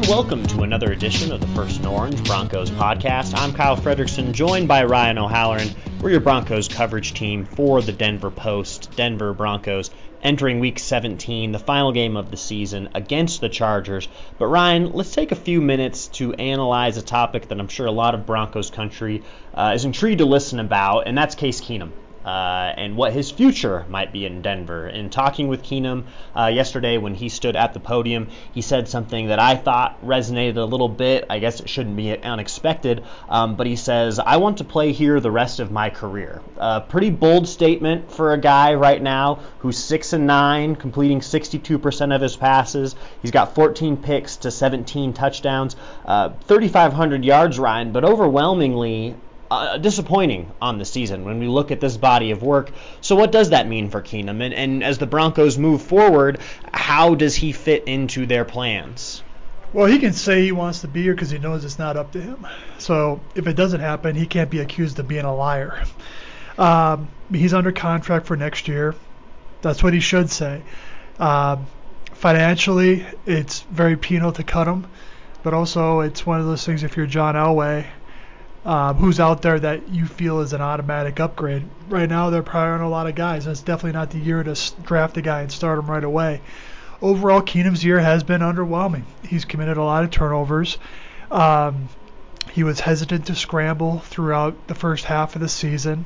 and welcome to another edition of the First and Orange Broncos podcast. I'm Kyle Fredrickson, joined by Ryan O'Halloran. We're your Broncos coverage team for the Denver Post. Denver Broncos entering Week 17, the final game of the season against the Chargers. But Ryan, let's take a few minutes to analyze a topic that I'm sure a lot of Broncos country is intrigued to listen about, and that's Case Keenum. And what his future might be in Denver. In talking with Keenum yesterday when he stood at the podium, he said something that I thought resonated a little bit. I guess it shouldn't be unexpected, but he says, "I want to play here the rest of my career." Pretty bold statement for a guy right now who's 6-9, completing 62% of his passes. He's got 14 picks to 17 touchdowns, 3,500 yards, Ryan, but overwhelmingly disappointing on the season when we look at this body of work. So what does that mean for Keenum? And as the Broncos move forward, how does he fit into their plans? Well, he can say he wants to be here because he knows it's not up to him. So if it doesn't happen, he can't be accused of being a liar. He's under contract for next year. That's what he should say. Financially, it's very penal to cut him. But also, it's one of those things if you're John Elway, who's out there that you feel is an automatic upgrade. Right now, they're probably on a lot of guys. That's definitely not the year to draft a guy and start him right away. Overall, Keenum's year has been underwhelming. He's committed a lot of turnovers. He was hesitant to scramble throughout the first half of the season.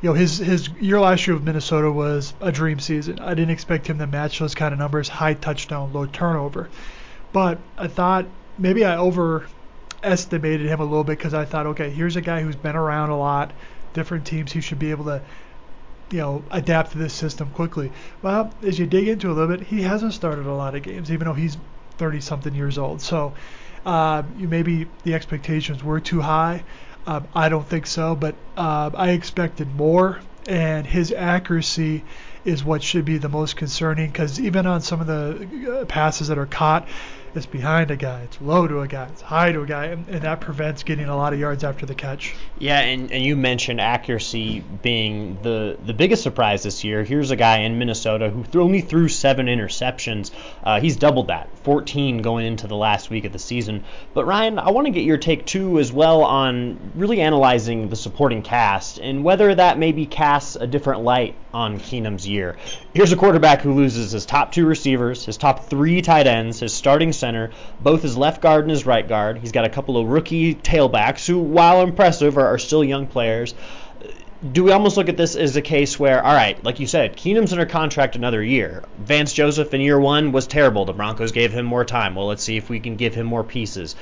You know, his year last year with Minnesota was a dream season. I didn't expect him to match those kind of numbers, high touchdown, low turnover. But I thought maybe I overestimated him a little bit because I thought, okay, here's a guy who's been around a lot, different teams, he should be able to, you know, adapt to this system quickly. Well, as you dig into it a little bit, he hasn't started a lot of games, even though he's 30-something years old. So maybe the expectations were too high. I don't think so, but I expected more, and his accuracy is what should be the most concerning because even on some of the passes that are caught, it's behind a guy, it's low to a guy, it's high to a guy, and that prevents getting a lot of yards after the catch. Yeah, and you mentioned accuracy being the biggest surprise this year. Here's a guy in Minnesota who only threw 7 interceptions. He's doubled that, 14 going into the last week of the season. But Ryan, I want to get your take too as well on really analyzing the supporting cast and whether that maybe casts a different light on Keenum's year. Here's a quarterback who loses his top 2 receivers, his top 3 tight ends, his starting center, both his left guard and his right guard. He's got a couple of rookie tailbacks who, while impressive, are still young players. Do we almost look at this as a case where, all right, like you said, Keenum's under contract another year. Vance Joseph in year 1 was terrible. The Broncos gave him more time. Well, let's see if we can give him more pieces.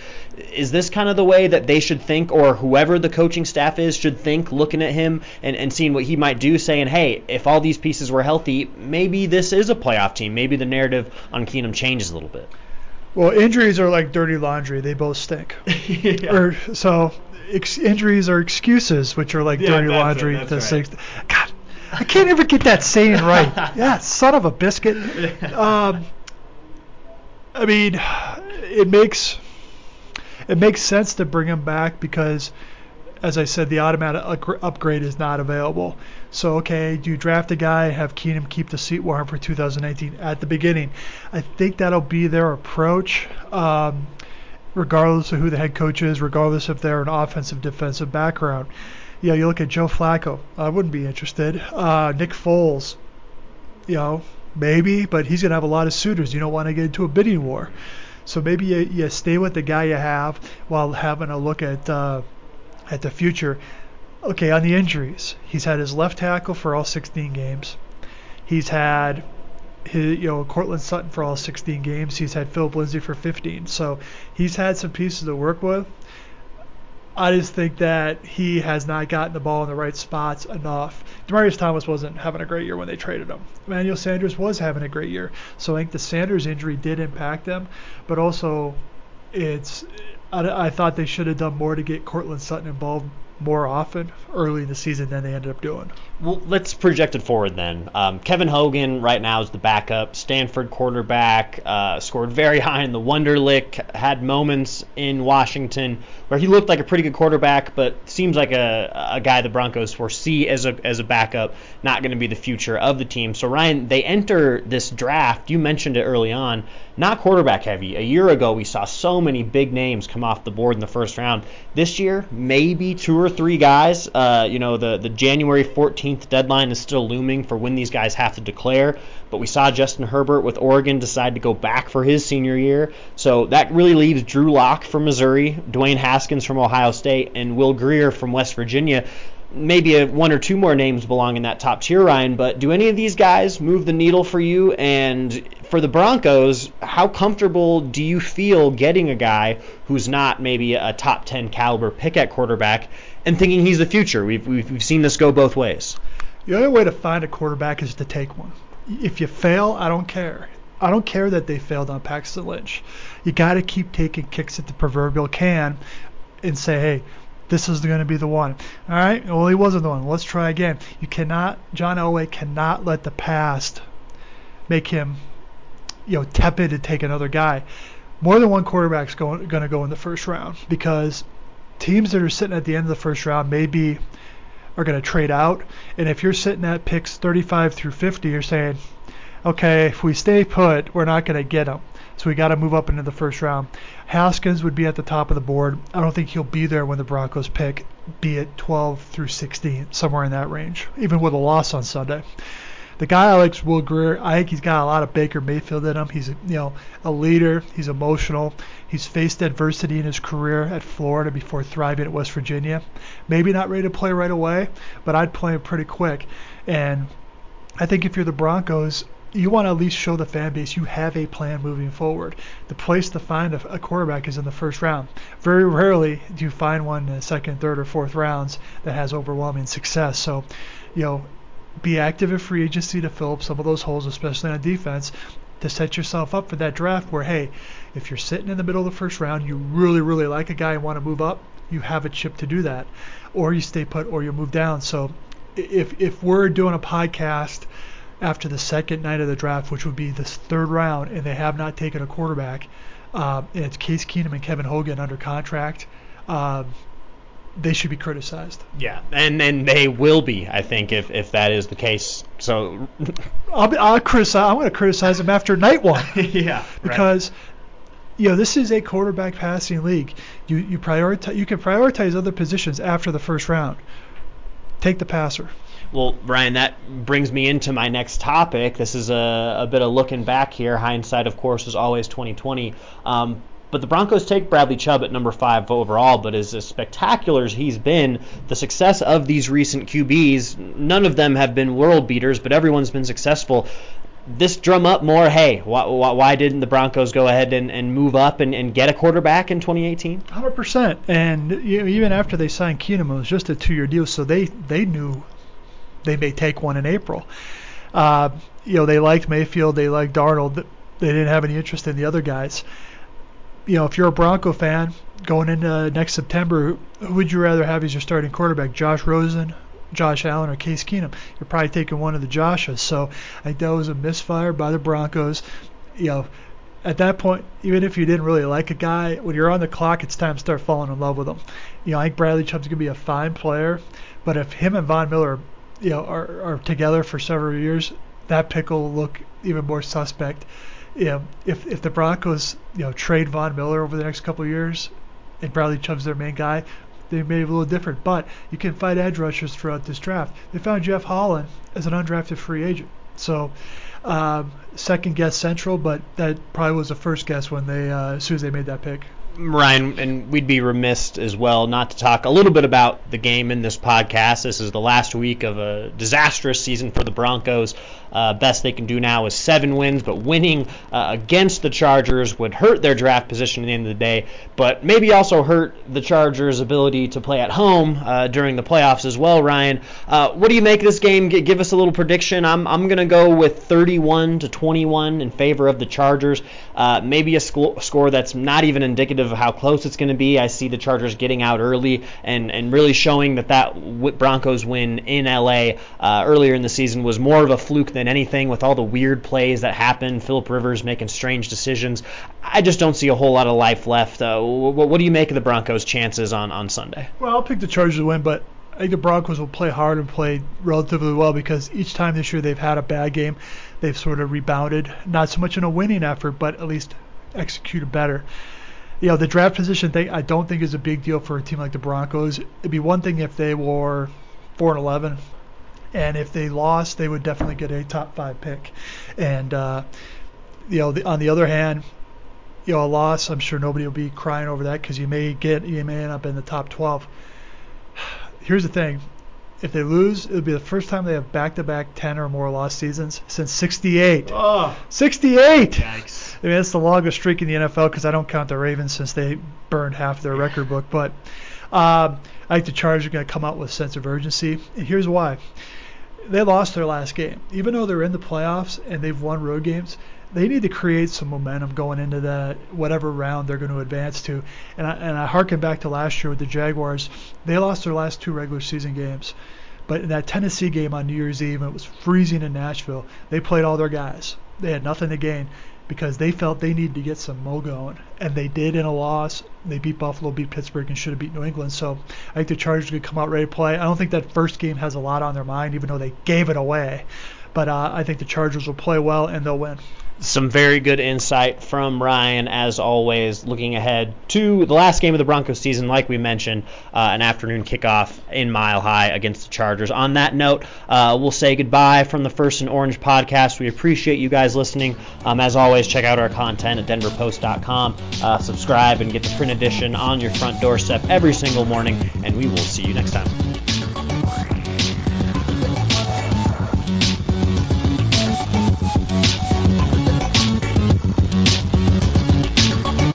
Is this kind of the way that they should think, or whoever the coaching staff is should think, looking at him and seeing what he might do, saying, hey, if all these pieces were healthy, maybe this is a playoff team. Maybe the narrative on Keenum changes a little bit. Well, injuries are like dirty laundry. They both stink. Yeah. Injuries are excuses, which are like dirty laundry. That's right. God, I can't ever get that saying right. Yeah, son of a biscuit. I mean, it makes sense to bring him back because, as I said, the automatic upgrade is not available. So, okay, do you draft a guy and have Keenum keep the seat warm for 2019 at the beginning? I think that'll be their approach, regardless of who the head coach is, regardless if they're an offensive, defensive background. Yeah, you look at Joe Flacco. I wouldn't be interested. Nick Foles, maybe, but he's going to have a lot of suitors. You don't want to get into a bidding war. So maybe you stay with the guy you have while having a look at the future. Okay, on the injuries, he's had his left tackle for all 16 games. He's had Cortland Sutton for all 16 games. He's had Philip Lindsay for 15. So he's had some pieces to work with. I just think that he has not gotten the ball in the right spots enough. Demarius Thomas wasn't having a great year when they traded him. Emmanuel Sanders was having a great year. So I think the Sanders injury did impact them, but also I thought they should have done more to get Cortland Sutton involved more often early in the season than they ended up doing. Well, let's project it forward then. Kevin Hogan right now is the backup Stanford quarterback, scored very high in the Wonderlic, had moments in Washington where he looked like a pretty good quarterback, but seems like a guy the Broncos foresee as a backup, not going to be the future of the team. So Ryan, they enter this draft, you mentioned it early on, not quarterback heavy. A year ago, we saw so many big names come off the board in the first round. This year, maybe two or three guys. The January 14th deadline is still looming for when these guys have to declare. But we saw Justin Herbert with Oregon decide to go back for his senior year. So that really leaves Drew Locke from Missouri, Dwayne Haskins from Ohio State, and Will Greer from West Virginia. Maybe one or two more names belong in that top tier, Ryan, but do any of these guys move the needle for you? And for the Broncos, how comfortable do you feel getting a guy who's not maybe a top 10 caliber pick at quarterback and thinking he's the future? We've seen this go both ways. The only way to find a quarterback is to take one. If you fail, I don't care. I don't care that they failed on Paxton Lynch. You got to keep taking kicks at the proverbial can and say, hey, this is going to be the one. All right, well, he wasn't the one. Let's try again. John Elway cannot let the past make him, tepid to take another guy. More than one quarterback's going to go in the first round because teams that are sitting at the end of the first round maybe are going to trade out. And if you're sitting at picks 35 through 50, you're saying, okay, if we stay put, we're not going to get him. So we got to move up into the first round. Haskins would be at the top of the board. I don't think he'll be there when the Broncos pick, be it 12 through 16, somewhere in that range, even with a loss on Sunday. The guy I like is Will Greer. I think he's got a lot of Baker Mayfield in him. He's a leader. He's emotional. He's faced adversity in his career at Florida before thriving at West Virginia. Maybe not ready to play right away, but I'd play him pretty quick. And I think if you're the Broncos, you want to at least show the fan base you have a plan moving forward. The place to find a quarterback is in the first round. Very rarely do you find one in the second, third, or fourth rounds that has overwhelming success. So, be active in free agency to fill up some of those holes, especially on defense, to set yourself up for that draft where, hey, if you're sitting in the middle of the first round, you really, really like a guy and want to move up, you have a chip to do that. Or you stay put or you move down. So if we're doing a podcast after the second night of the draft, which would be this third round, and they have not taken a quarterback, and it's Case Keenum and Kevin Hogan under contract, they should be criticized. Yeah, and they will be, I think, if that is the case. So I'm going to criticize them after night one. Yeah, because right. This is a quarterback passing league. You can prioritize other positions after the first round. Take the passer. Well, Ryan, that brings me into my next topic. This is a bit of looking back here. Hindsight, of course, is always 20/20. But the Broncos take Bradley Chubb at number 5 overall, but as spectacular as he's been, the success of these recent QBs, none of them have been world beaters, but everyone's been successful. This drum up more, hey, why didn't the Broncos go ahead and move up and get a quarterback in 2018? 100%. And even after they signed Keenum, it was just a 2-year deal, so they knew they may take one in April. They liked Mayfield, they liked Darnold. They didn't have any interest in the other guys. If you're a Bronco fan going into next September, who would you rather have as your starting quarterback? Josh Rosen, Josh Allen, or Case Keenum? You're probably taking one of the Joshes. So I think that was a misfire by the Broncos. At that point, even if you didn't really like a guy, when you're on the clock, it's time to start falling in love with him. I think Bradley Chubb's going to be a fine player, but if him and Von Miller are together for several years, that pick will look even more suspect. If the Broncos trade Von Miller over the next couple of years and Bradley Chubb's their main guy, they may be a little different. But you can fight edge rushers throughout this draft. They found Jeff Holland as an undrafted free agent. So second guess central, but that probably was the first guess when they as soon as they made that pick. Ryan, and we'd be remiss as well not to talk a little bit about the game in this podcast. This is the last week of a disastrous season for the Broncos. Best they can do now is 7 wins, but winning against the Chargers would hurt their draft position at the end of the day, but maybe also hurt the Chargers' ability to play at home during the playoffs as well, Ryan. What do you make of this game? Give us a little prediction. I'm going to go with 31-21 in favor of the Chargers. Maybe a score that's not even indicative of how close it's going to be. I see the Chargers getting out early and really showing that Broncos win in L.A. Earlier in the season was more of a fluke than anything, with all the weird plays that happened, Philip Rivers making strange decisions. I just don't see a whole lot of life left. What do you make of the Broncos' chances on Sunday? Well, I'll pick the Chargers to win, but I think the Broncos will play hard and play relatively well, because each time this year they've had a bad game, they've sort of rebounded, not so much in a winning effort, but at least executed better. You know, the draft position thing I don't think is a big deal for a team like the Broncos. It'd be one thing if they were 4-11, and if they lost, they would definitely get a top 5 pick. And on the other hand, you know, a loss, I'm sure nobody will be crying over that, because you may end up in the top 12. Here's the thing. If they lose, it'll be the first time they have back-to-back 10 or more lost seasons since 68. Oh. 68! Yikes. I mean, that's the longest streak in the NFL, because I don't count the Ravens since they burned half their record book. But I think the Chargers are going to come out with a sense of urgency. And here's why. They lost their last game. Even though they're in the playoffs and they've won road games, they need to create some momentum going into that whatever round they're going to advance to. And I harken back to last year with the Jaguars. They lost their last 2 regular season games. But in that Tennessee game on New Year's Eve, it was freezing in Nashville. They played all their guys. They had nothing to gain, because they felt they needed to get some mo going. And they did in a loss. They beat Buffalo, beat Pittsburgh, and should have beat New England. So I think the Chargers are going to come out ready to play. I don't think that first game has a lot on their mind, even though they gave it away. But I think the Chargers will play well, and they'll win. Some very good insight from Ryan, as always, looking ahead to the last game of the Broncos season, like we mentioned, an afternoon kickoff in Mile High against the Chargers. On that note, we'll say goodbye from the First and Orange podcast. We appreciate you guys listening. As always, check out our content at denverpost.com. Subscribe and get the print edition on your front doorstep every single morning, and we will see you next time.